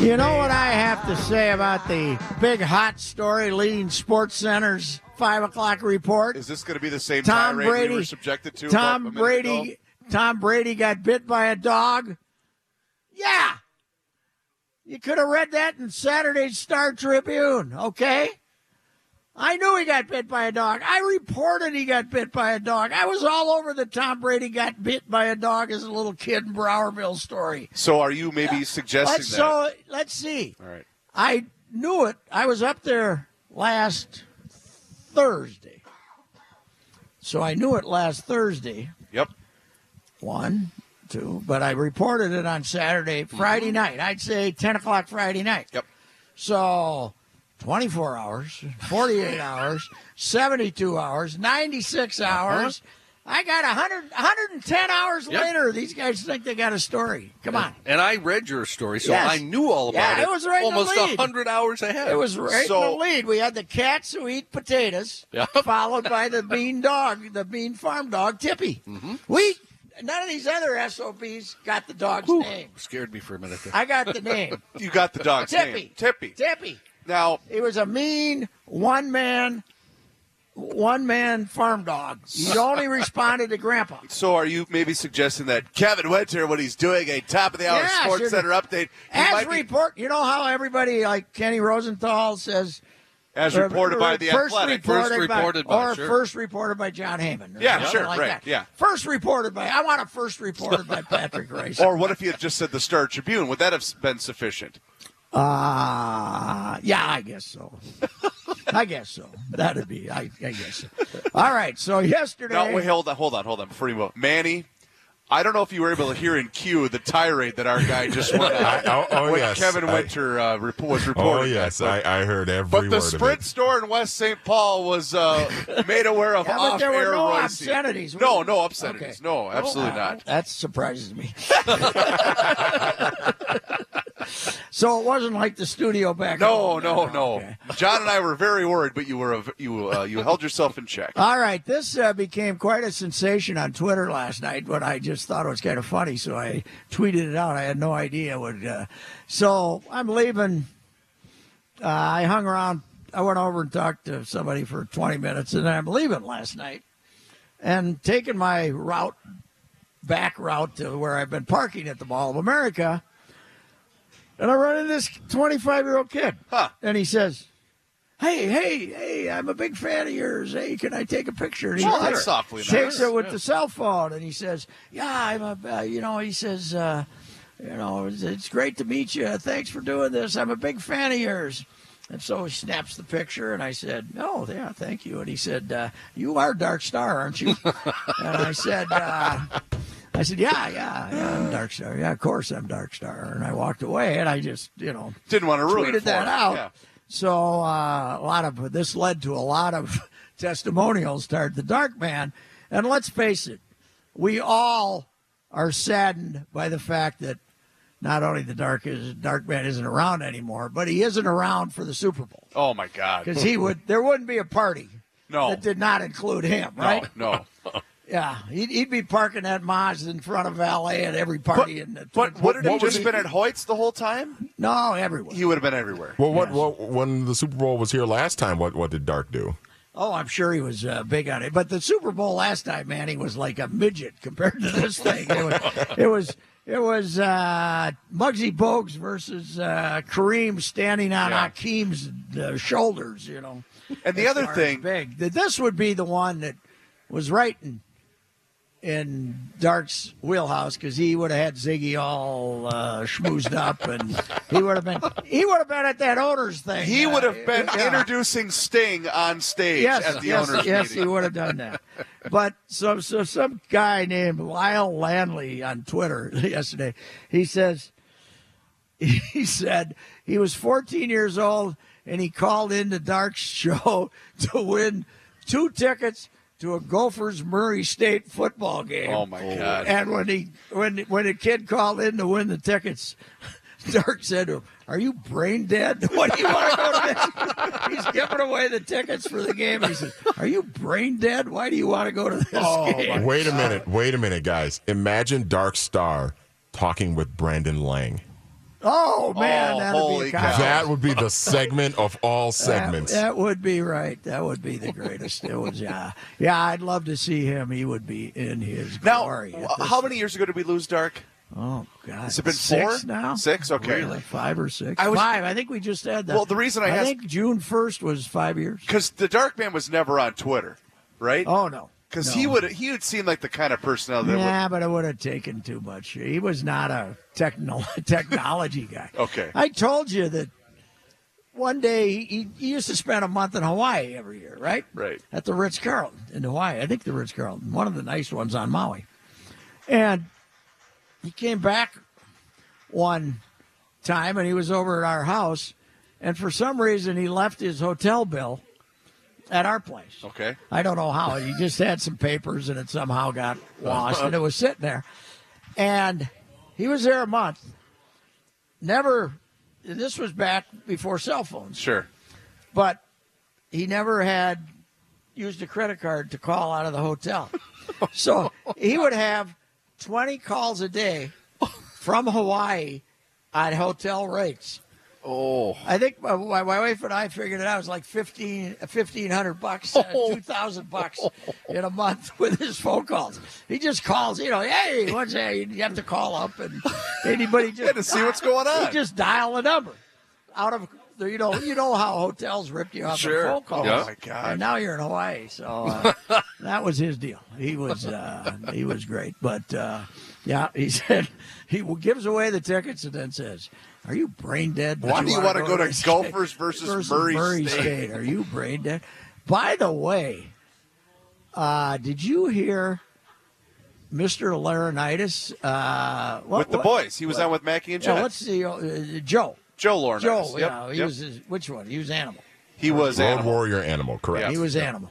You know what I have to say about the big hot story leading Sports Center's 5 o'clock report? Is this going to be the same tirade Brady, we were subjected to? Tom Brady got bit by a dog? Yeah. You could have read that in Saturday's Star Tribune, okay? I knew he got bit by a dog. I reported he got bit by a dog. I was all over the Tom Brady got bit by a dog as a little kid in Browerville story. So are you maybe suggesting that? So let's see. All right. I knew it. I was up there last Thursday. So I knew it last Thursday. Yep. One, two. But I reported it on Saturday, Friday night. I'd say 10 o'clock Friday night. Yep. So 24 hours, 48 hours, 72 hours, 96 hours. I got 110 hours later. These guys think they got a story. Come on. And I read your story, so I knew all about it. It was right almost in the lead. 100 hours ahead. It was right in the lead. We had the cats who eat potatoes, followed by the bean dog, the bean farm dog, Tippy. Mm-hmm. None of these other SOBs got the dog's name. Scared me for a minute there. I got the name. You got the dog's name. Tippy. Now, it was a mean one-man farm dog. He only responded to Grandpa. So are you maybe suggesting that Kevin Wendt here, when he's doing a top-of-the-hour Sports Center update, you know how everybody, like Kenny Rosenthal, says, as reported by the Athletic. First reported by John Heyman. First reported by, I want a first reported by Patrick Grayson. Or what if he had just said the Star Tribune? Would that have been sufficient? I guess so. That'd be, I guess so. All right, so yesterday. No, wait, hold on. Before you go, Manny, I don't know if you were able to hear in cue the tirade that our guy just went on. Kevin Winter was reporting. I heard every word of it. But the Sprint store in West St. Paul was made aware of off-air. But there were no obscenities. No obscenities. Okay. No, absolutely not. That surprises me. So it wasn't like the studio back. No. Okay. John and I were very worried, but you held yourself in check. All right, this became quite a sensation on Twitter last night. When I just thought it was kind of funny, so I tweeted it out. I had no idea what. So I'm leaving. I hung around. I went over and talked to somebody for 20 minutes, and I'm leaving last night, and taking my back route to where I've been parking at the Mall of America. And I run into this 25-year-old kid, and he says, hey, I'm a big fan of yours. Hey, can I take a picture? And he takes it with the cell phone, and he says, it's great to meet you. Thanks for doing this. I'm a big fan of yours. And so he snaps the picture, and I said, oh, yeah, thank you. And he said, you are Dark Star, aren't you? And I said, yeah, I'm Dark Star. Yeah, of course I'm Dark Star. And I walked away, and I just, didn't want to ruin it. Tweeted that out. Yeah. So this led to a lot of testimonials toward the Dark Man. And let's face it, we all are saddened by the fact that not only the Dark Man isn't around anymore, but he isn't around for the Super Bowl. Oh, my God. Because there wouldn't be a party that did not include him, right? No. Yeah, he'd be parking that Maz in front of valet at every party. Would he have been at Hoyt's the whole time? No, everywhere. He would have been everywhere. Well, when the Super Bowl was here last time, what did Dark do? Oh, I'm sure he was big on it. But the Super Bowl last time, man, he was like a midget compared to this thing. It was It was Muggsy Bogues versus Kareem standing on Hakeem's shoulders, you know. And the other thing, big. This would be the one that was right in Dart's wheelhouse, because he would have had Ziggy all schmoozed up, and he would have been at that owners thing. He would have been introducing Sting on stage at the owners meeting. Yes, he would have done that. But so some guy named Lyle Landley on Twitter yesterday, he said he was 14 years old and he called in to Dark's show to win 2 tickets to a Gophers Murray State football game. Oh my God! And when a kid called in to win the tickets, Dirk said to him, "Are you brain dead? What do you want to go to this?" He's giving away the tickets for the game. He said, "Are you brain dead? Why do you want to go to this game?" Wait a minute, guys! Imagine Dark Star talking with Brandon Lang. Oh, man, that would be the segment of all segments. That would be right. That would be the greatest. It was, I'd love to see him. He would be in his glory. Now, how many years ago did we lose Dark? Oh, God. Has it been 6 now? 6? Okay. Really? 5 or 6? 5. I think we just had that. Well, the reason I think June 1st was 5 years. Because the Dark Man was never on Twitter, right? Oh, no. Because he would seem like the kind of personality that would. But it would have taken too much. He was not a technology guy. Okay. I told you that one day he used to spend a month in Hawaii every year, right? Right. At the Ritz-Carlton in Hawaii. I think the Ritz-Carlton, one of the nice ones on Maui. And he came back one time, and he was over at our house, and for some reason he left his hotel bill at our place. Okay. I don't know how. He just had some papers, and it somehow got lost, and it was sitting there. And he was there a month. This was back before cell phones. Sure. But he never had used a credit card to call out of the hotel. So he would have 20 calls a day from Hawaii on hotel rates. Oh, I think my wife and I figured it out. It was like $1,500, $2,000 in a month with his phone calls. He just calls, hey, what's that? You have to call up and anybody just to see what's going on. You just dial a number out of you know how hotels ripped you off on phone calls. Oh my God! And now you're in Hawaii, so that was his deal. He was great, but he said he gives away the tickets and then says, "Are you brain dead? Why do you want to go to Gophers versus Murray State? Are you brain dead?" By the way, did you hear Mr. Laurinaitis? Boys. He was on with Mackie and John. What's the Joe? Joe Laurinaitis. Joe, he was which one? He was Animal. He was Road Animal. Warrior Animal, correct. Yep. He was Animal.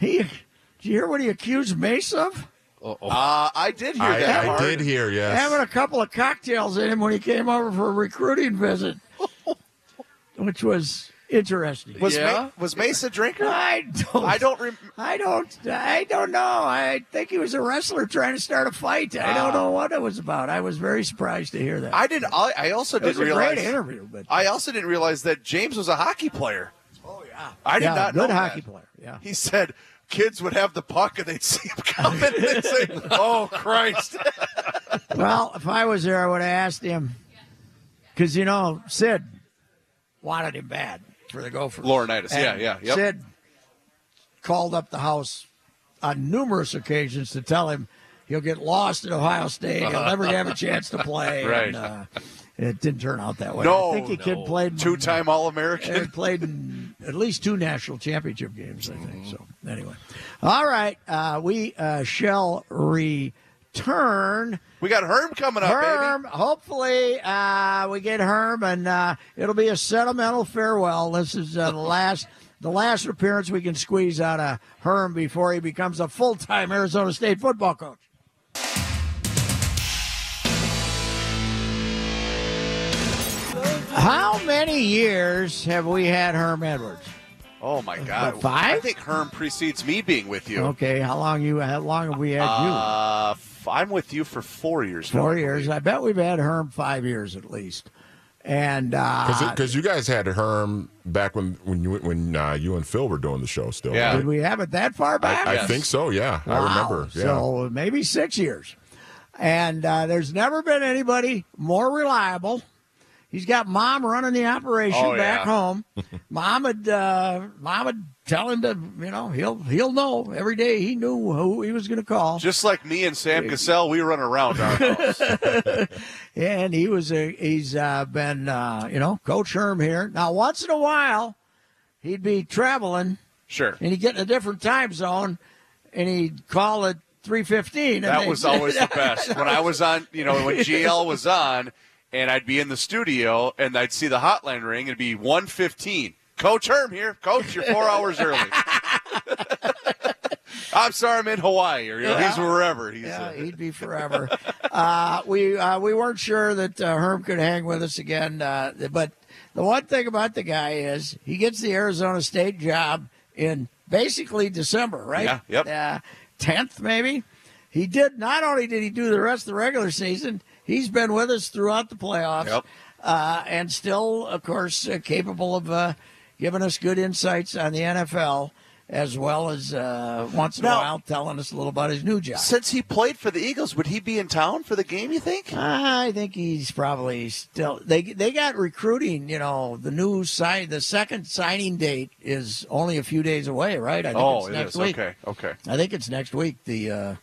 Did you hear what he accused Mace of? I did hear that. I did hear, yes. Having a couple of cocktails in him when he came over for a recruiting visit, which was interesting. Was Mace a drinker? I don't know. I think he was a wrestler trying to start a fight. I don't know what it was about. I was very surprised to hear that. I also didn't realize. Great interview, but I also didn't realize that James was a hockey player. Oh yeah, I did not know that. Good hockey player. Yeah, he said kids would have the puck and they'd see him coming and they'd say, "Oh, Christ." Well, if I was there, I would have asked him, because, Sid wanted him bad for the Gophers. Laurinaitis, Yep. Sid called up the house on numerous occasions to tell him he'll get lost at Ohio State, he'll never have a chance to play. Right. And, it didn't turn out that way. No, I think kid played. 2-time All-American. He played in at least 2 national championship games, I think. So, anyway. All right. We shall return. We got Herm coming up, baby. Hopefully we get Herm, and it'll be a sentimental farewell. This is the last appearance we can squeeze out of Herm before he becomes a full-time Arizona State football coach. How many years have we had Herm Edwards? Oh, my God. About 5? I think Herm precedes me being with you. Okay. How long have we had you? I'm with you for 4 years. 4 years. I bet we've had Herm 5 years at least. And because you guys had Herm back when you and Phil were doing the show still. Yeah. Right? Did we have it that far back? I think so, yeah. Wow. I remember. Yeah. So maybe 6 years. And there's never been anybody more reliable. He's got Mom running the operation back home. Mom would tell him to, you know, he'll know every day. He knew who he was going to call. Just like me and Sam Cassell, we run around our house. And he was he's been Coach Herm here. Now once in a while, he'd be traveling. Sure. And he'd get in a different time zone, and he'd call it 3:15. That was always the best. When I was on, you know, when GL was on. And I'd be in the studio, and I'd see the hotline ring. It'd be 1:15. Coach Herm here. Coach, you're 4 hours early. I'm sorry, I'm in Hawaii, or he's wherever. He'd be forever. We weren't sure that Herm could hang with us again. But the one thing about the guy is he gets the Arizona State job in basically December, right? Yeah, yep. 10th, maybe. He did. Not only did he do the rest of the regular season, he's been with us throughout the playoffs, and still, of course, capable of giving us good insights on the NFL, as well as once in a while telling us a little about his new job. Since he played for the Eagles, would he be in town for the game, you think? I think he's probably still. They got recruiting, you know, the second signing date is only a few days away, right? I think it's next week. Okay. I think it's next week, the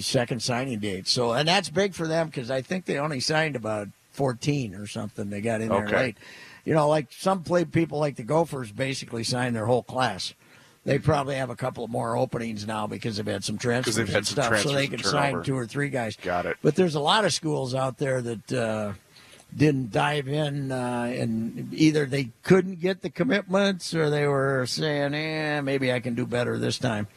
second signing date. So, and that's big for them because I think they only signed about 14 or something. They got in there late. You know, like some people like the Gophers basically signed their whole class. They probably have a couple more openings now because they've had some transfers and stuff, so they can sign two or three guys. Got it. But there's a lot of schools out there that didn't dive in, and either they couldn't get the commitments or they were saying, maybe I can do better this time.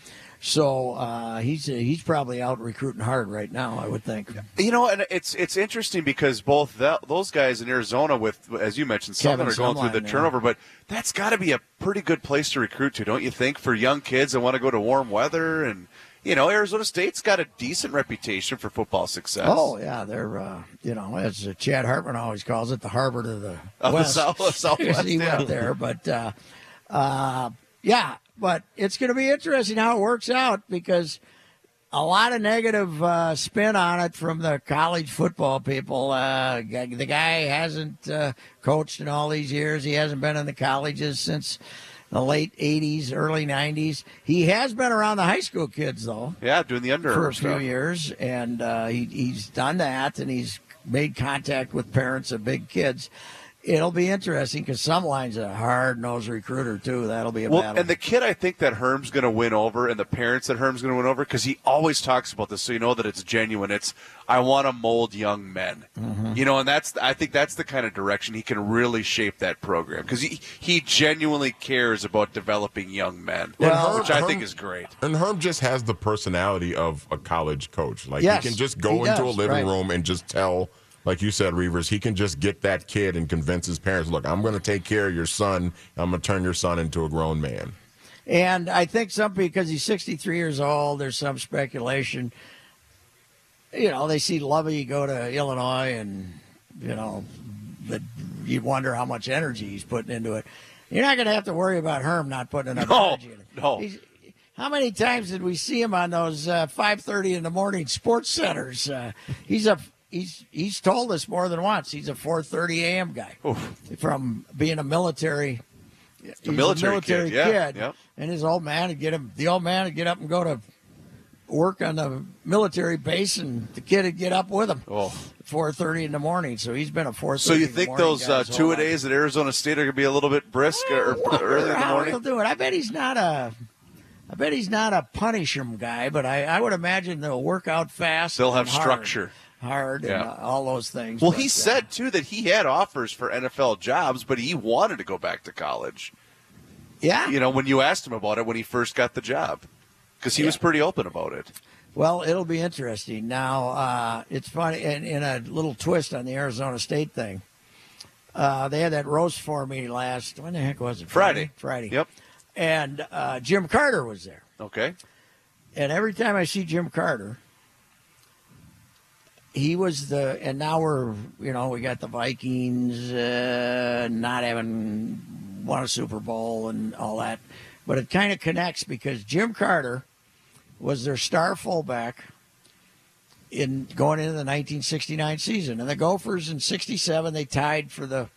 So he's probably out recruiting hard right now, I would think. You know, and it's interesting because both those guys in Arizona, with as you mentioned, some are going through the turnover, but that's got to be a pretty good place to recruit to, don't you think? For young kids that want to go to warm weather, and you know, Arizona State's got a decent reputation for football success. Oh yeah, they're you know, as Chad Hartman always calls it, the Harvard of the West. Southwest. He went there, but yeah. But it's going to be interesting how it works out because a lot of negative spin on it from the college football people. The guy hasn't coached in all these years. He hasn't been in the colleges since the late 80s, early 90s. He has been around the high school kids, though. Yeah, doing the underarm for a few years. And he's done that, and he's made contact with parents of big kids. It'll be interesting because Sumline's a hard-nosed recruiter, too. That'll be a battle. And the kid I think that Herm's going to win over and the parents that Herm's going to win over, because he always talks about this, so you know that it's genuine. It's, I want to mold young men. Mm-hmm. You know, and I think that's the kind of direction he can really shape that program, because he genuinely cares about developing young men, which I think is great. And Herm just has the personality of a college coach. Like, he can just go into a living room and just tell – like you said, Reavers, he can just get that kid and convince his parents, look, I'm going to take care of your son. I'm going to turn your son into a grown man. And I think because he's 63 years old, there's some speculation. You know, they see Lovey go to Illinois, and, you know, that you wonder how much energy he's putting into it. You're not going to have to worry about Herm not putting enough energy in it. No. How many times did we see him on those 5:30 in the morning sports centers? He's told us more than once. He's a 4:30 a.m. guy. Oof. From being a military kid. Yeah. And his old man would get up and go to work on the military base, and the kid would get up with him. 4:30 in the morning. So he's been a 4:30. So you think those two-a-days at Arizona State are going to be a little bit brisk or early in the morning? He'll do it. I bet he's not a punish 'em guy, but I would imagine they'll work out fast. They'll have structure. And all those things. Well, he said, too, that he had offers for NFL jobs, but he wanted to go back to college. Yeah. You know, when you asked him about it when he first got the job, because he was pretty open about it. Well, it'll be interesting. Now, it's funny, and in a little twist on the Arizona State thing, they had that roast for me when the heck was it? Friday. Yep. And Jim Carter was there. Okay. And every time I see Jim Carter... and now we're, you know, we got the Vikings not having won a Super Bowl and all that. But it kind of connects because Jim Carter was their star fullback. in going into the 1969 season. And the Gophers in 67, they tied for the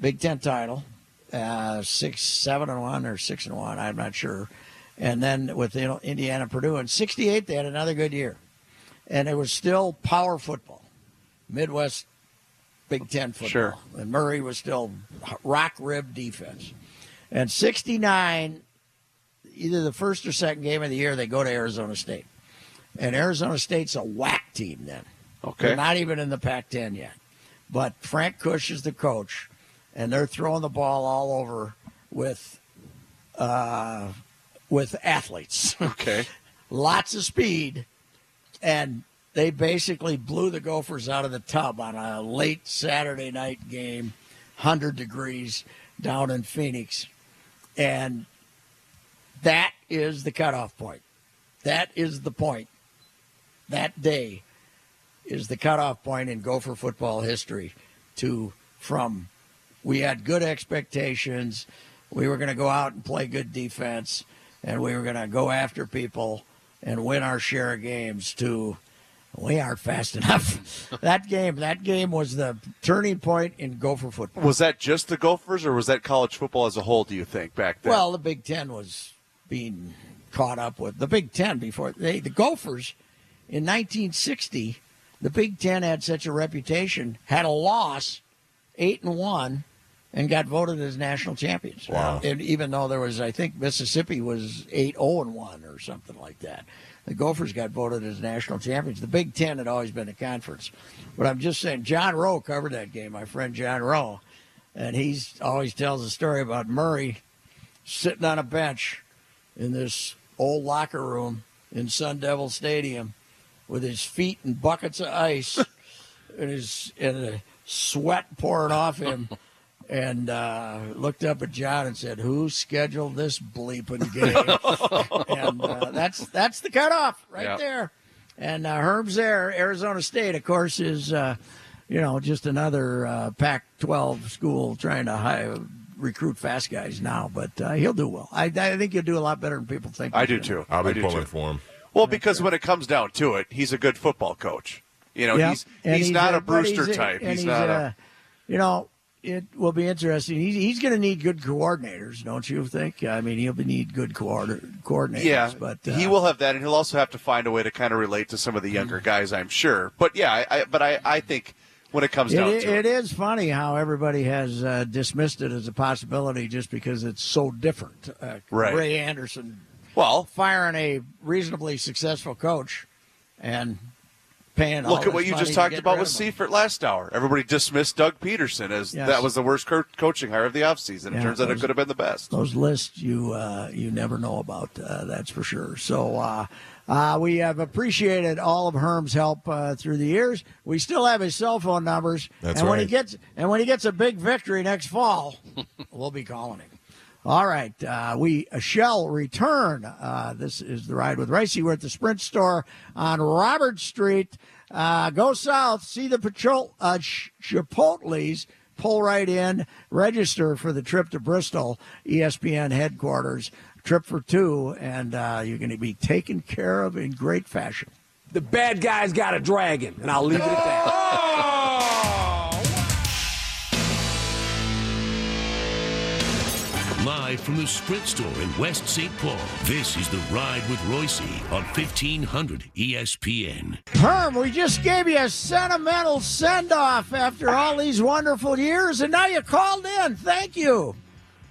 Big Ten title, 6-7-1 or 6-1, I'm not sure. And then with Indiana-Purdue. In 68, they had another good year. And it was still power football, Midwest Big Ten football. Sure. And Murray was still rock-rib defense. And 69, either the first or second game of the year, they go to Arizona State. And Arizona State's a whack team then. Okay. They're not even in the Pac-10 yet. But Frank Kush is the coach, and they're throwing the ball all over with athletes. Okay. Lots of speed. And they basically blew the Gophers out of the tub on a late Saturday night game, 100 degrees down in Phoenix. And that is the cutoff point. That is the point. That day is the cutoff point in Gopher football history from we had good expectations, we were going to go out and play good defense, and we were going to go after people and win our share of games to we aren't fast enough. That game was the turning point in Gopher football. Was that just the Gophers, or was that college football as a whole, do you think, back then? Well, the Big Ten was being caught up with the Big Ten before the Gophers in 1960. The Big Ten had such a reputation, had a loss, 8-1, and got voted as national champions. Wow! And even though there was, I think Mississippi was 8-0-1 or something like that, the Gophers got voted as national champions. The Big Ten had always been a conference, but I'm just saying, John Rowe covered that game. My friend John Rowe, and he always tells a story about Murray sitting on a bench in this old locker room in Sun Devil Stadium with his feet in buckets of ice and sweat pouring off him, and looked up at John and said, "Who scheduled this bleeping game?" And that's the cutoff right there. And Herm's there. Arizona State, of course, is just another Pac-12 school trying to recruit fast guys now, but he'll do well. I think he'll do a lot better than people think. I do too. I'll be pulling for him. Well, because when it comes down to it, he's a good football coach. You know, he's not a Brewster type. He's not a. You know, it will be interesting. He's going to need good coordinators, don't you think? I mean, he'll need good coordinators. Yeah, but he will have that, and he'll also have to find a way to kind of relate to some of the younger guys, I'm sure. But yeah, I think. When it comes down to it. It is funny how everybody has dismissed it as a possibility just because it's so different. Right. Ray Anderson firing a reasonably successful coach and paying all this money. Look at what you just talked about with Seifert last hour. Everybody dismissed Doug Peterson as that was the worst coaching hire of the offseason. It turns out it could have been the best. Those lists you never know about, that's for sure. So, we have appreciated all of Herm's help through the years. We still have his cell phone numbers. That's right. When he gets a big victory next fall, we'll be calling him. All right. We shall return. This is The Ride with Ricey. We're at the Sprint Store on Robert Street. Go south. See the Chipotle's. Pull right in. Register for the trip to Bristol, ESPN headquarters. Trip for two, and you're going to be taken care of in great fashion. The bad guy's got a dragon, and I'll leave it at that. Oh! Live from the Sprint Store in West St. Paul, this is The Ride with Royce on 1500 ESPN. Herm, we just gave you a sentimental send-off after all these wonderful years, and now you called in. Thank you.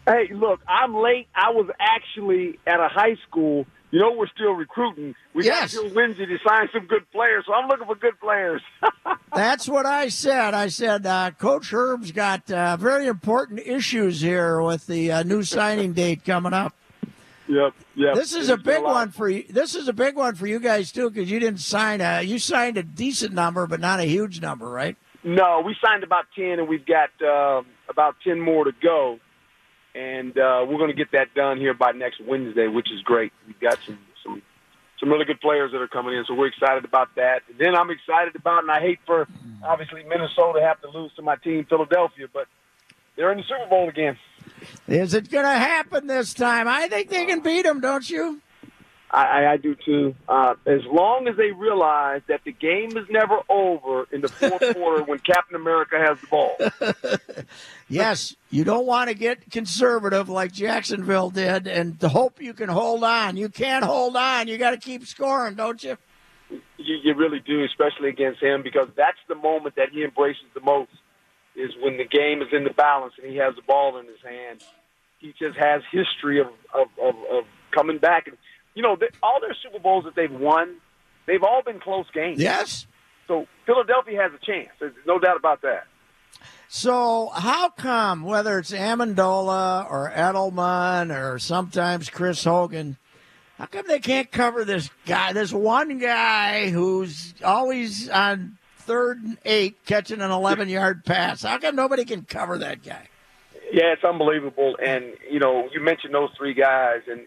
Hey, look, I'm late. I was actually at a high school. You know, we're still recruiting. We got until Wednesday to sign some good players, so I'm looking for good players. That's what I said. I said, Coach Herb's got very important issues here with the new signing date coming up. Yep. This is a big one for you. This is a big one for you guys too, because you didn't sign you signed a decent number, but not a huge number, right? No, we signed about 10, and we've got about 10 more to go. And we're going to get that done here by next Wednesday, which is great. We've got some really good players that are coming in, so we're excited about that. And then I'm excited about, and I hate for, obviously, Minnesota have to lose to my team, Philadelphia, but they're in the Super Bowl again. Is it going to happen this time? I think they can beat them, don't you? I do too. As long as they realize that the game is never over in the fourth quarter when Captain America has the ball. Yes, you don't want to get conservative like Jacksonville did and hope you can hold on. You can't hold on. You got to keep scoring, don't you? You really do, especially against him, because that's the moment that he embraces the most is when the game is in the balance and he has the ball in his hand. He just has history of coming back. And, you know, all their Super Bowls that they've won, they've all been close games. Yes. So Philadelphia has a chance. There's no doubt about that. So how come, whether it's Amendola or Edelman or sometimes Chris Hogan, how come they can't cover this guy, this one guy who's always on 3rd and 8 catching an 11-yard pass? How come nobody can cover that guy? Yeah, it's unbelievable. And, you know, you mentioned those three guys, and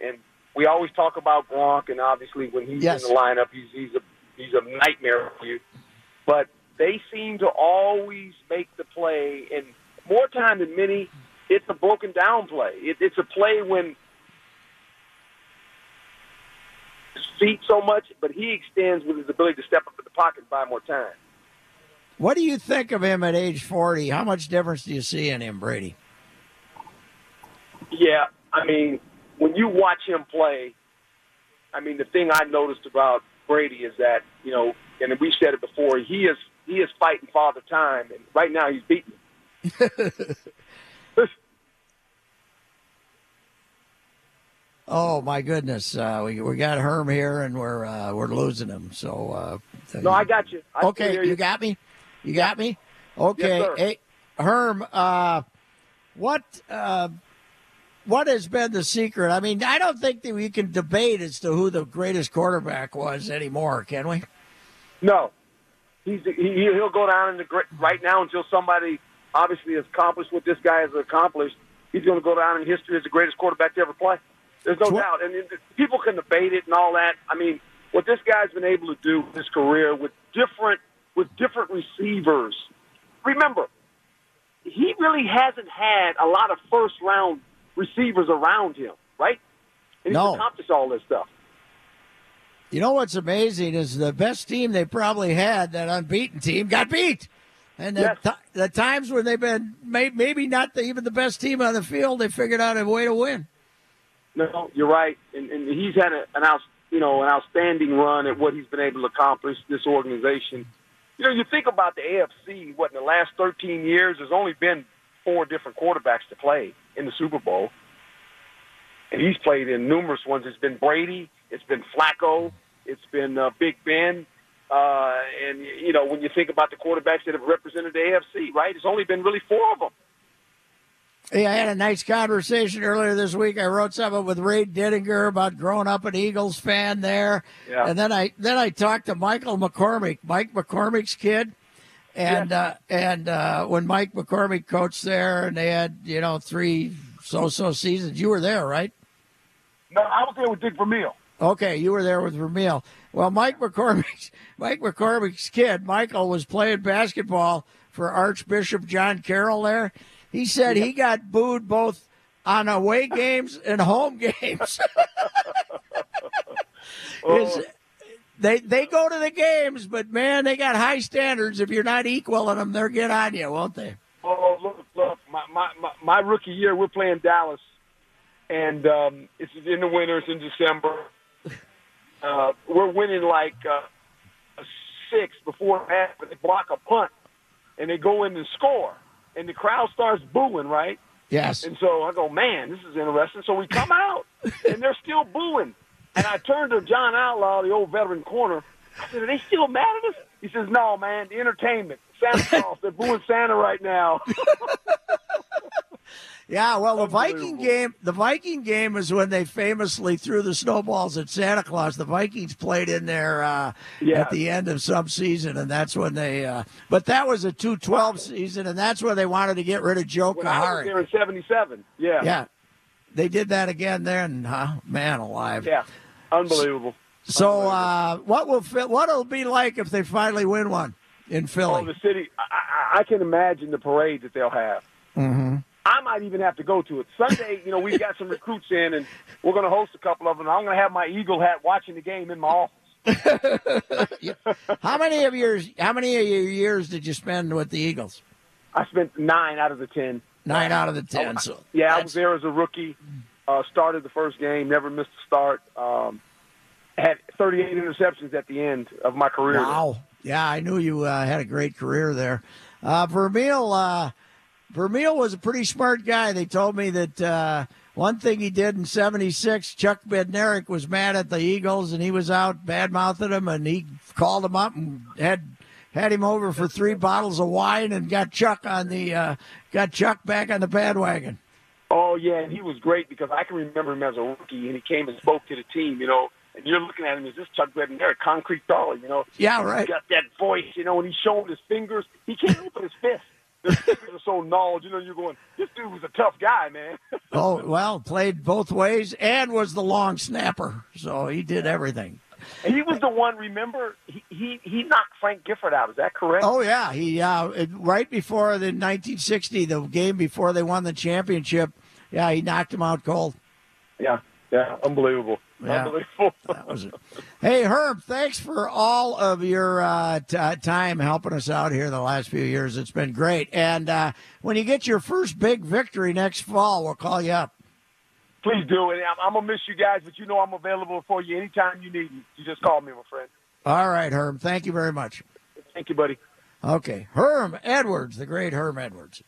we always talk about Gronk, and obviously when he's yes. in the lineup, he's a nightmare for you. But they seem to always make the play, and more time than many, it's a broken-down play. It's a play when – feet so much, but he extends with his ability to step up in the pocket and buy more time. What do you think of him at age 40? How much difference do you see in him, Brady? Yeah, I mean, when you watch him play, I mean, the thing I noticed about Brady is that, you know, and we said it before, he is fighting Father Time, and right now he's beating him. Oh my goodness! We got Herm here, and we're losing him. So no, I got you. Okay, you got me. You got me. Okay, yes, hey, Herm. What has been the secret? I mean, I don't think that we can debate as to who the greatest quarterback was anymore, can we? No, he'll go down in the right now until somebody obviously has accomplished what this guy has accomplished. He's going to go down in history as the greatest quarterback to ever play. There's no doubt. And people can debate it and all that. I mean, what this guy's been able to do in his career with different receivers. Remember, he really hasn't had a lot of first-round receivers around him, right? And he's accomplished all this stuff. You know what's amazing is the best team they probably had, that unbeaten team, got beat. And the times when they've been maybe not even the best team on the field, they figured out a way to win. No, you're right, and he's had an outstanding run at what he's been able to accomplish. This organization, you know, you think about the AFC. What, in the last 13 years, there's only been 4 different quarterbacks to play in the Super Bowl, and he's played in numerous ones. It's been Brady, it's been Flacco, it's been Big Ben, and you know, when you think about the quarterbacks that have represented the AFC, right? It's only been really 4 of them. Hey, I had a nice conversation earlier this week. I wrote something with Ray Didinger about growing up an Eagles fan there. Yeah. And then I talked to Michael McCormack, Mike McCormack's kid. And yeah. When Mike McCormack coached there and they had, you know, 3 so-so seasons, you were there, right? No, I was there with Dick Vermeil. Okay, you were there with Vermeil. Well, Mike McCormack's kid, Michael, was playing basketball for Archbishop John Carroll there. He said he got booed both on away games and home games. Oh. They go to the games, but, man, they got high standards. If you're not equaling them, they'll get on you, won't they? Oh, look, my rookie year, we're playing Dallas, and it's in the winter. It's in December. We're winning like 6 before half, but they block a punt, and they go in and score. And the crowd starts booing, right? Yes. And so I go, man, this is interesting. So we come out, and they're still booing. And I turned to John Outlaw, the old veteran corner. I said, are they still mad at us? He says, no, man, the entertainment. Santa Claus, they're booing Santa right now. Yeah, well, the Viking game is when they famously threw the snowballs at Santa Claus. The Vikings played in there at the end of some season, and that's when they but that was a 2-12 season, and that's when they wanted to get rid of Joe Kahari. They were in 77, yeah. Yeah, they did that again there, and man alive. Yeah, unbelievable. So what'll it be like if they finally win one in Philly? Oh, the city, I can imagine the parade that they'll have. Mm-hmm. I'm might even have to go to it. Sunday, you know, we've got some recruits in, and we're going to host a couple of them. I'm going to have my Eagle hat watching the game in my office. How many of your years did you spend with the Eagles? I spent 9 out of the 10. 9 out of the 10. I was there as a rookie. Started the first game, never missed a start. Had 38 interceptions at the end of my career. Wow. Yeah, I knew you had a great career there. Vermeil was a pretty smart guy. They told me that one thing he did in 76, Chuck Bednarik was mad at the Eagles, and he was out bad-mouthing him, and he called him up and had him over for 3 bottles of wine and got Chuck back on the bandwagon. Oh, yeah, and he was great because I can remember him as a rookie, and he came and spoke to the team, you know. And you're looking at him as this Chuck Bednarik, concrete dollar, you know. Yeah, right. He's got that voice, you know, and he's showing his fingers. He can't open his fist. His fingers are so gnarled, you know, you're going, this dude was a tough guy, man. Oh, well, played both ways and was the long snapper, so he did everything. And he was the one, remember, he knocked Frank Gifford out. Is that correct? Oh, yeah. He right before the 1960, the game before they won the championship, yeah, he knocked him out cold. Yeah, unbelievable. Yeah, unbelievable. That was it. Hey, Herb, thanks for all of your time helping us out here the last few years. It's been great. And when you get your first big victory next fall, we'll call you up. Please do. And I'm going to miss you guys, but you know I'm available for you anytime you need me. You just call me, my friend. All right, Herm. Thank you very much. Thank you, buddy. Okay. Herm Edwards, the great Herm Edwards.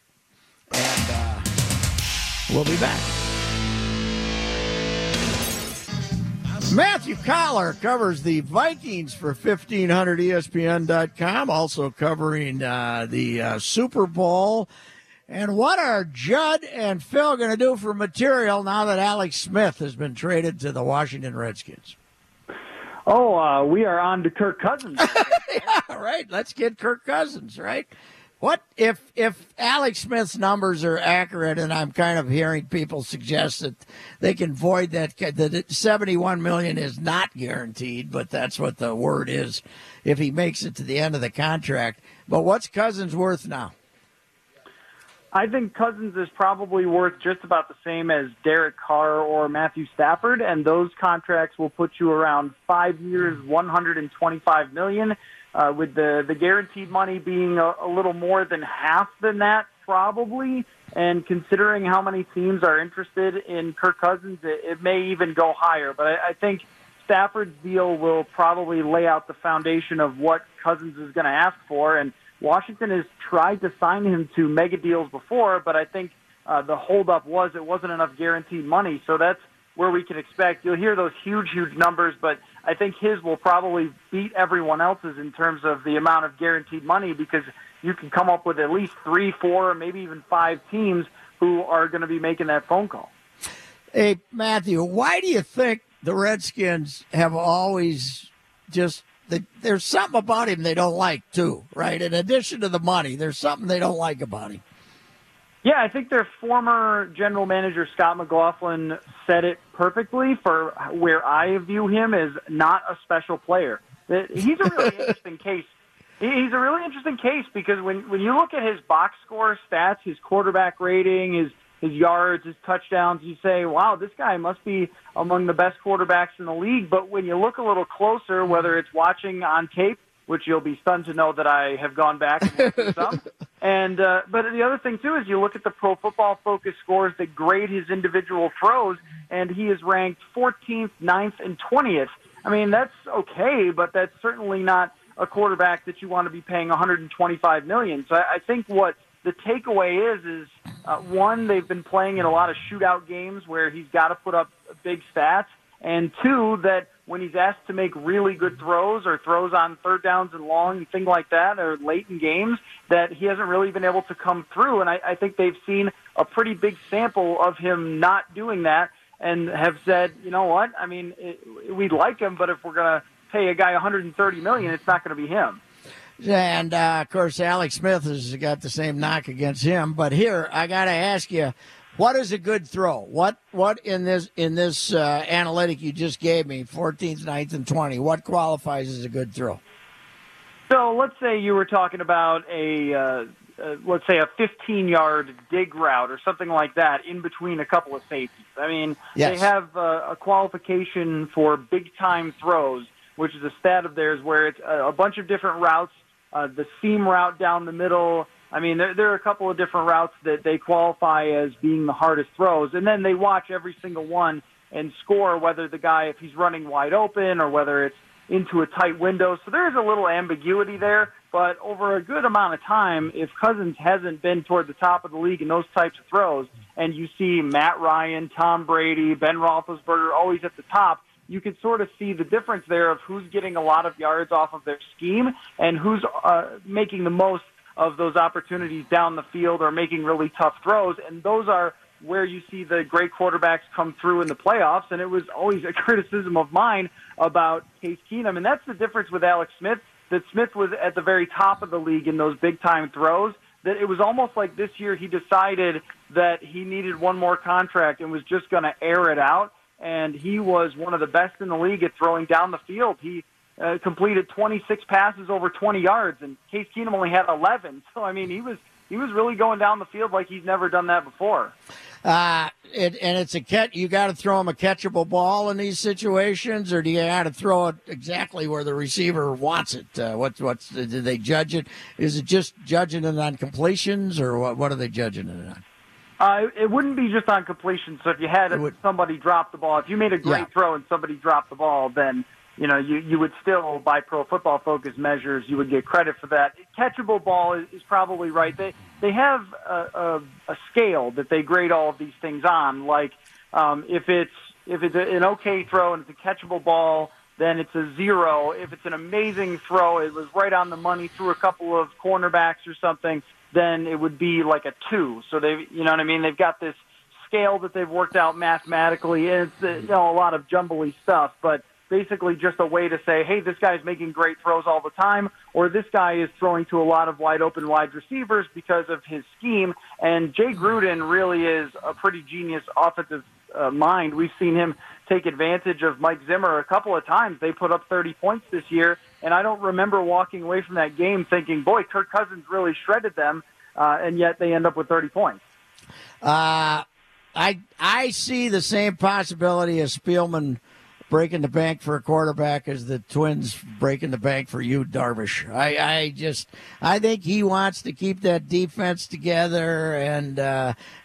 And we'll be back. Matthew Coller covers the Vikings for 1500 ESPN.com, also covering the Super Bowl. And what are Judd and Phil going to do for material now that Alex Smith has been traded to the Washington Redskins? Oh, we are on to Kirk Cousins. Yeah, right. Let's get Kirk Cousins, right? What if Alex Smith's numbers are accurate, and I'm kind of hearing people suggest that they can void that $71 million is not guaranteed, but that's what the word is if he makes it to the end of the contract. But what's Cousins worth now? I think Cousins is probably worth just about the same as Derek Carr or Matthew Stafford, and those contracts will put you around 5 years, $125 million, with the guaranteed money being a little more than half than that probably. And considering how many teams are interested in Kirk Cousins, it may even go higher. But I think Stafford's deal will probably lay out the foundation of what Cousins is going to ask for, and Washington has tried to sign him to mega deals before, but I think the holdup was it wasn't enough guaranteed money. So that's where we can expect. You'll hear those huge, huge numbers, but I think his will probably beat everyone else's in terms of the amount of guaranteed money, because you can come up with at least 3, 4, maybe even 5 teams who are going to be making that phone call. Hey, Matthew, why do you think the Redskins have always just... There's something about him they don't like, too, right? In addition to the money, there's something they don't like about him. Yeah, I think their former general manager, Scott McLaughlin, said it perfectly for where I view him as not a special player. He's a really interesting case. He's a really interesting case because when you look at his box score stats, his quarterback rating, his yards, his touchdowns, you say, wow, this guy must be among the best quarterbacks in the league. But when you look a little closer, whether it's watching on tape, which you'll be stunned to know that I have gone back and looked at some. But the other thing, too, is you look at the Pro Football Focus scores that grade his individual throws, and he is ranked 14th, 9th, and 20th. I mean, that's okay, but that's certainly not a quarterback that you want to be paying $125 million. So I think what the takeaway is one, they've been playing in a lot of shootout games where he's got to put up big stats, and two, that when he's asked to make really good throws or throws on third downs and long and things like that or late in games, that he hasn't really been able to come through. And I think they've seen a pretty big sample of him not doing that and have said, you know what, I mean, we'd like him, but if we're going to pay a guy $130 million, it's not going to be him. And, of course, Alex Smith has got the same knock against him. But here, I got to ask you, what is a good throw? What in this analytic you just gave me, 14th, 9th, and 20, what qualifies as a good throw? So let's say you were talking about a let's say, a 15-yard dig route or something like that in between a couple of safeties. I mean, yes. They have a qualification for big-time throws, which is a stat of theirs where it's a bunch of different routes, the seam route down the middle. I mean, there are a couple of different routes that they qualify as being the hardest throws, and then they watch every single one and score, whether the guy, if he's running wide open or whether it's into a tight window. So there's a little ambiguity there, but over a good amount of time, if Cousins hasn't been toward the top of the league in those types of throws, and you see Matt Ryan, Tom Brady, Ben Roethlisberger always at the top, you can sort of see the difference there of who's getting a lot of yards off of their scheme and who's making the most of those opportunities down the field or making really tough throws. And those are where you see the great quarterbacks come through in the playoffs. And it was always a criticism of mine about Case Keenum. And that's the difference with Alex Smith, that Smith was at the very top of the league in those big-time throws, that it was almost like this year he decided that he needed one more contract and was just going to air it out. And he was one of the best in the league at throwing down the field. He completed 26 passes over 20 yards, and Case Keenum only had 11. So, I mean, he was really going down the field like he's never done that before. It's a catch. You got to throw him a catchable ball in these situations, or do you got to throw it exactly where the receiver wants it? What's do they judge it? Is it just judging it on completions, or what are they judging it on? It wouldn't be just on completion. So if you had somebody drop the ball, if you made a great throw and somebody dropped the ball, then you know you would still, by Pro Football Focus measures, you would get credit for that. Catchable ball is probably right. They have a scale that they grade all of these things on. Like if it's an okay throw and it's a catchable ball, then it's a 0. If it's an amazing throw, it was right on the money through a couple of cornerbacks or something, then it would be like a 2. So they, you know what I mean? They've got this scale that they've worked out mathematically, and it's a lot of jumbly stuff, but basically just a way to say, hey, this guy's making great throws all the time, or this guy is throwing to a lot of wide-open wide receivers because of his scheme. And Jay Gruden really is a pretty genius offensive mind. We've seen him take advantage of Mike Zimmer a couple of times. They put up 30 points this year, and I don't remember walking away from that game thinking, boy, Kirk Cousins really shredded them, and yet they end up with 30 points. I see the same possibility as Spielman breaking the bank for a quarterback as the Twins breaking the bank for you, Darvish. I think he wants to keep that defense together and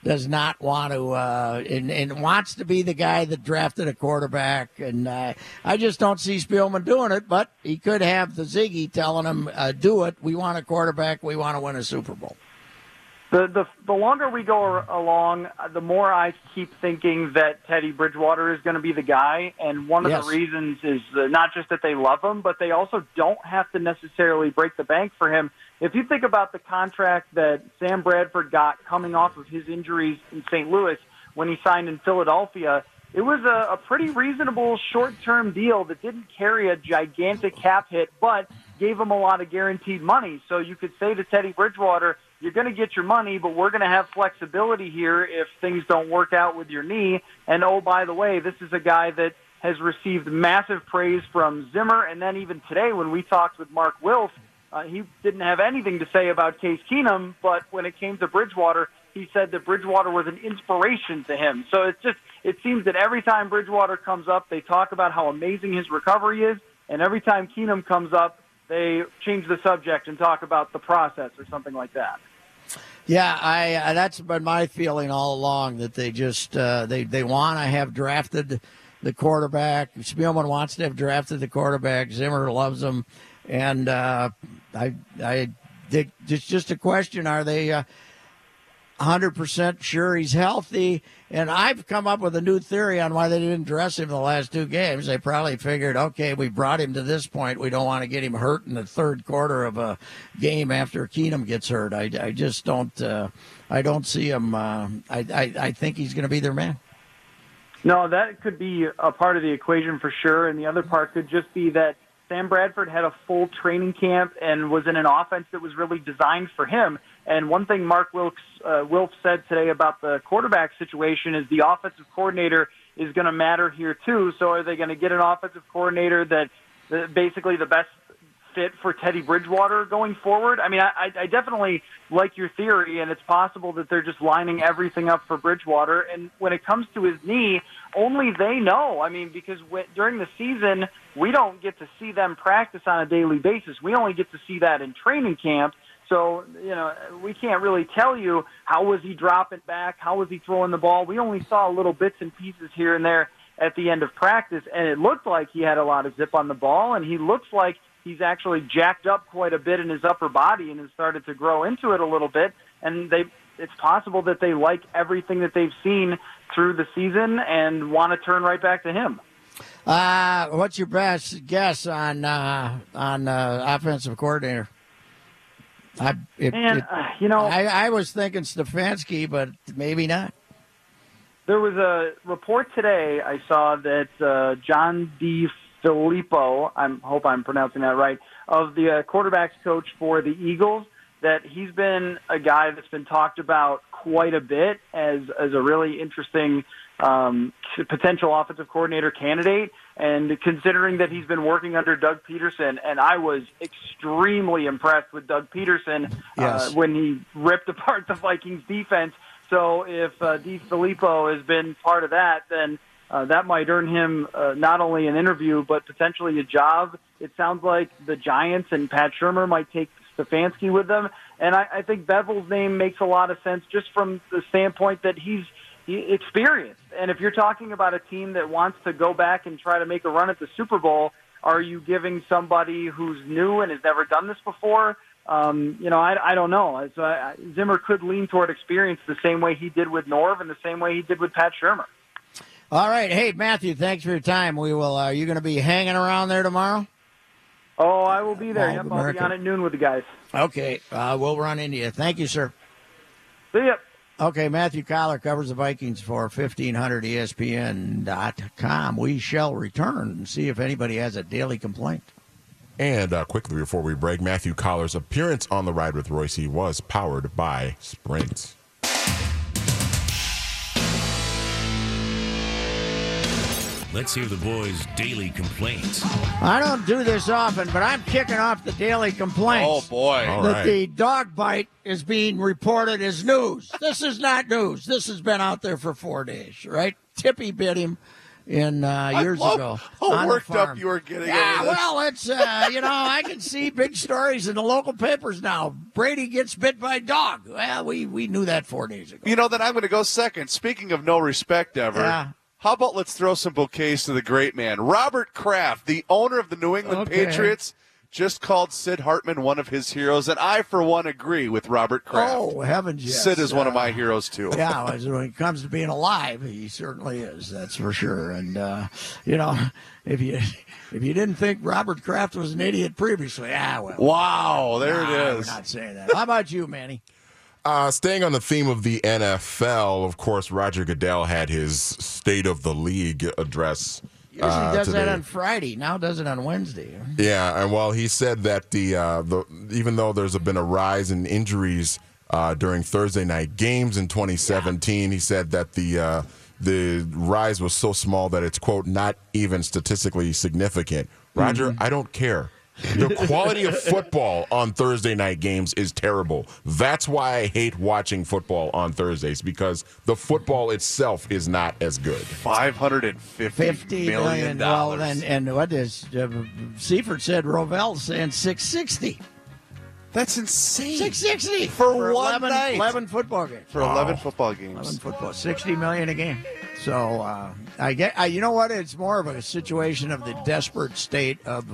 does not want to and wants to be the guy that drafted a quarterback. And I just don't see Spielman doing it, but he could have the Ziggy telling him, do it. We want a quarterback. We want to win a Super Bowl. The longer we go along, the more I keep thinking that Teddy Bridgewater is going to be the guy. And one of the reasons is not just that they love him, but they also don't have to necessarily break the bank for him. If you think about the contract that Sam Bradford got coming off of his injuries in St. Louis when he signed in Philadelphia, it was a pretty reasonable short-term deal that didn't carry a gigantic cap hit, but gave him a lot of guaranteed money. So you could say to Teddy Bridgewater, you're going to get your money, but we're going to have flexibility here if things don't work out with your knee. And, oh, by the way, this is a guy that has received massive praise from Zimmer. And then even today when we talked with Mark Wilf, he didn't have anything to say about Case Keenum. But when it came to Bridgewater, he said that Bridgewater was an inspiration to him. So it seems that every time Bridgewater comes up, they talk about how amazing his recovery is. And every time Keenum comes up, they change the subject and talk about the process or something like that. Yeah, that's been my feeling all along, that they just they want to have drafted the quarterback. Spielman wants to have drafted the quarterback. Zimmer loves him, and it's just a question: are they 100% sure he's healthy? And I've come up with a new theory on why they didn't dress him the last two games. They probably figured, okay, we brought him to this point, we don't want to get him hurt in the third quarter of a game after Keenum gets hurt. I just don't I don't see him. I think he's going to be their man. No, that could be a part of the equation for sure, and the other part could just be that Sam Bradford had a full training camp and was in an offense that was really designed for him. And one thing Mark Wilf said today about the quarterback situation is the offensive coordinator is going to matter here too. So are they going to get an offensive coordinator that basically the best fit for Teddy Bridgewater going forward? I mean, I definitely like your theory, and it's possible that they're just lining everything up for Bridgewater. And when it comes to his knee, only they know. I mean, because during the season, we don't get to see them practice on a daily basis. We only get to see that in training camp. So, you know, we can't really tell you how was he dropping back, how was he throwing the ball. We only saw little bits and pieces here and there at the end of practice, and it looked like he had a lot of zip on the ball, and he looks like he's actually jacked up quite a bit in his upper body and has started to grow into it a little bit. And it's possible that they like everything that they've seen through the season and want to turn right back to him. What's your best guess on offensive coordinator? I was thinking Stefanski, but maybe not. There was a report today I saw that John DeFilippo, I hope I'm pronouncing that right, of the quarterbacks coach for the Eagles, that he's been a guy that's been talked about quite a bit as a really interesting potential offensive coordinator candidate. And considering that he's been working under Doug Peterson, and I was extremely impressed with Doug Peterson when he ripped apart the Vikings defense. So if DeFilippo has been part of that, then that might earn him not only an interview but potentially a job. It sounds like the Giants and Pat Shurmur might take Stefanski with them. And I think Bevel's name makes a lot of sense just from the standpoint that he's experienced. And if you're talking about a team that wants to go back and try to make a run at the Super Bowl, are you giving somebody who's new and has never done this before? I don't know. So Zimmer could lean toward experience the same way he did with Norv and the same way he did with Pat Shurmur. All right. Hey, Matthew, thanks for your time. Are you going to be hanging around there tomorrow? Oh, I will be there. Yep, I'll be on at noon with the guys. Okay. We'll run into you. Thank you, sir. See ya. Okay, Matthew Coller covers the Vikings for 1500 ESPN.com. We shall return and see if anybody has a daily complaint. And quickly before we break, Matthew Coller's appearance on The Ride with Royce was powered by Sprint. Let's hear the boys' daily complaints. I don't do this often, but I'm kicking off the daily complaints. Oh, boy. All right. The dog bite is being reported as news. This is not news. This has been out there for 4 days, right? Tippy bit him. Years ago. How worked up you were getting. Yeah, well, it's, I can see big stories in the local papers now. Brady gets bit by a dog. Well, we knew that 4 days ago. You know that I'm going to go second. Speaking of no respect ever, how about let's throw some bouquets to the great man. Robert Kraft, the owner of the New England Patriots, just called Sid Hartman one of his heroes, and I, for one, agree with Robert Kraft. Oh, heavens, yes. Sid is one of my heroes, too. Yeah, when it comes to being alive, he certainly is, that's for sure. And, if you didn't think Robert Kraft was an idiot previously, wow, it is. I'm not saying that. How about you, Manny? Staying on the theme of the NFL, of course, Roger Goodell had his State of the League address. Usually does that on Friday. Now does it on Wednesday. Yeah, and while he said that the even though there's been a rise in injuries during Thursday night games in 2017, he said that the rise was so small that it's, quote, not even statistically significant. Roger, I don't care. The quality of football on Thursday night games is terrible. That's why I hate watching football on Thursdays, because the football itself is not as good. $550 million. Well, and what is Seifert said? Rovell's saying $660. That's insane. $660 for 1 night. 11 football games. For 11 football games. 11 football. $60 million a game. So you know what? It's more of a situation of the desperate state of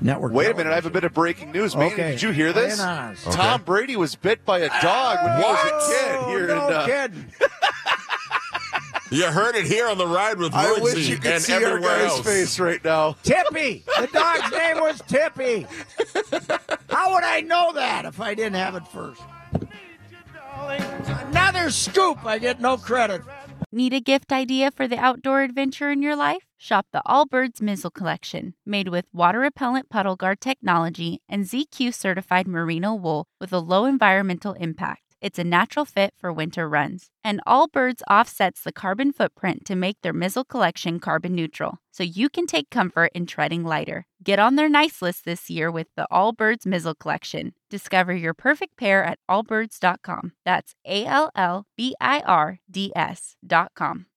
network. Wait a minute! I have a bit of breaking news, man. Okay. Did you hear this? Okay. Tom Brady was bit by a dog when he was a kid. Kidding. You heard it here on The Ride with Royce. I wish you could see our guy's face right now. Tippy. The dog's name was Tippy. How would I know that if I didn't have it first? Another scoop. I get no credit. Need a gift idea for the outdoor adventure in your life? Shop the Allbirds Mizzle Collection, made with water-repellent puddle guard technology and ZQ-certified merino wool with a low environmental impact. It's a natural fit for winter runs. And Allbirds offsets the carbon footprint to make their Mizzle Collection carbon neutral, so you can take comfort in treading lighter. Get on their nice list this year with the Allbirds Mizzle Collection. Discover your perfect pair at allbirds.com. That's ALLBIRDS.com.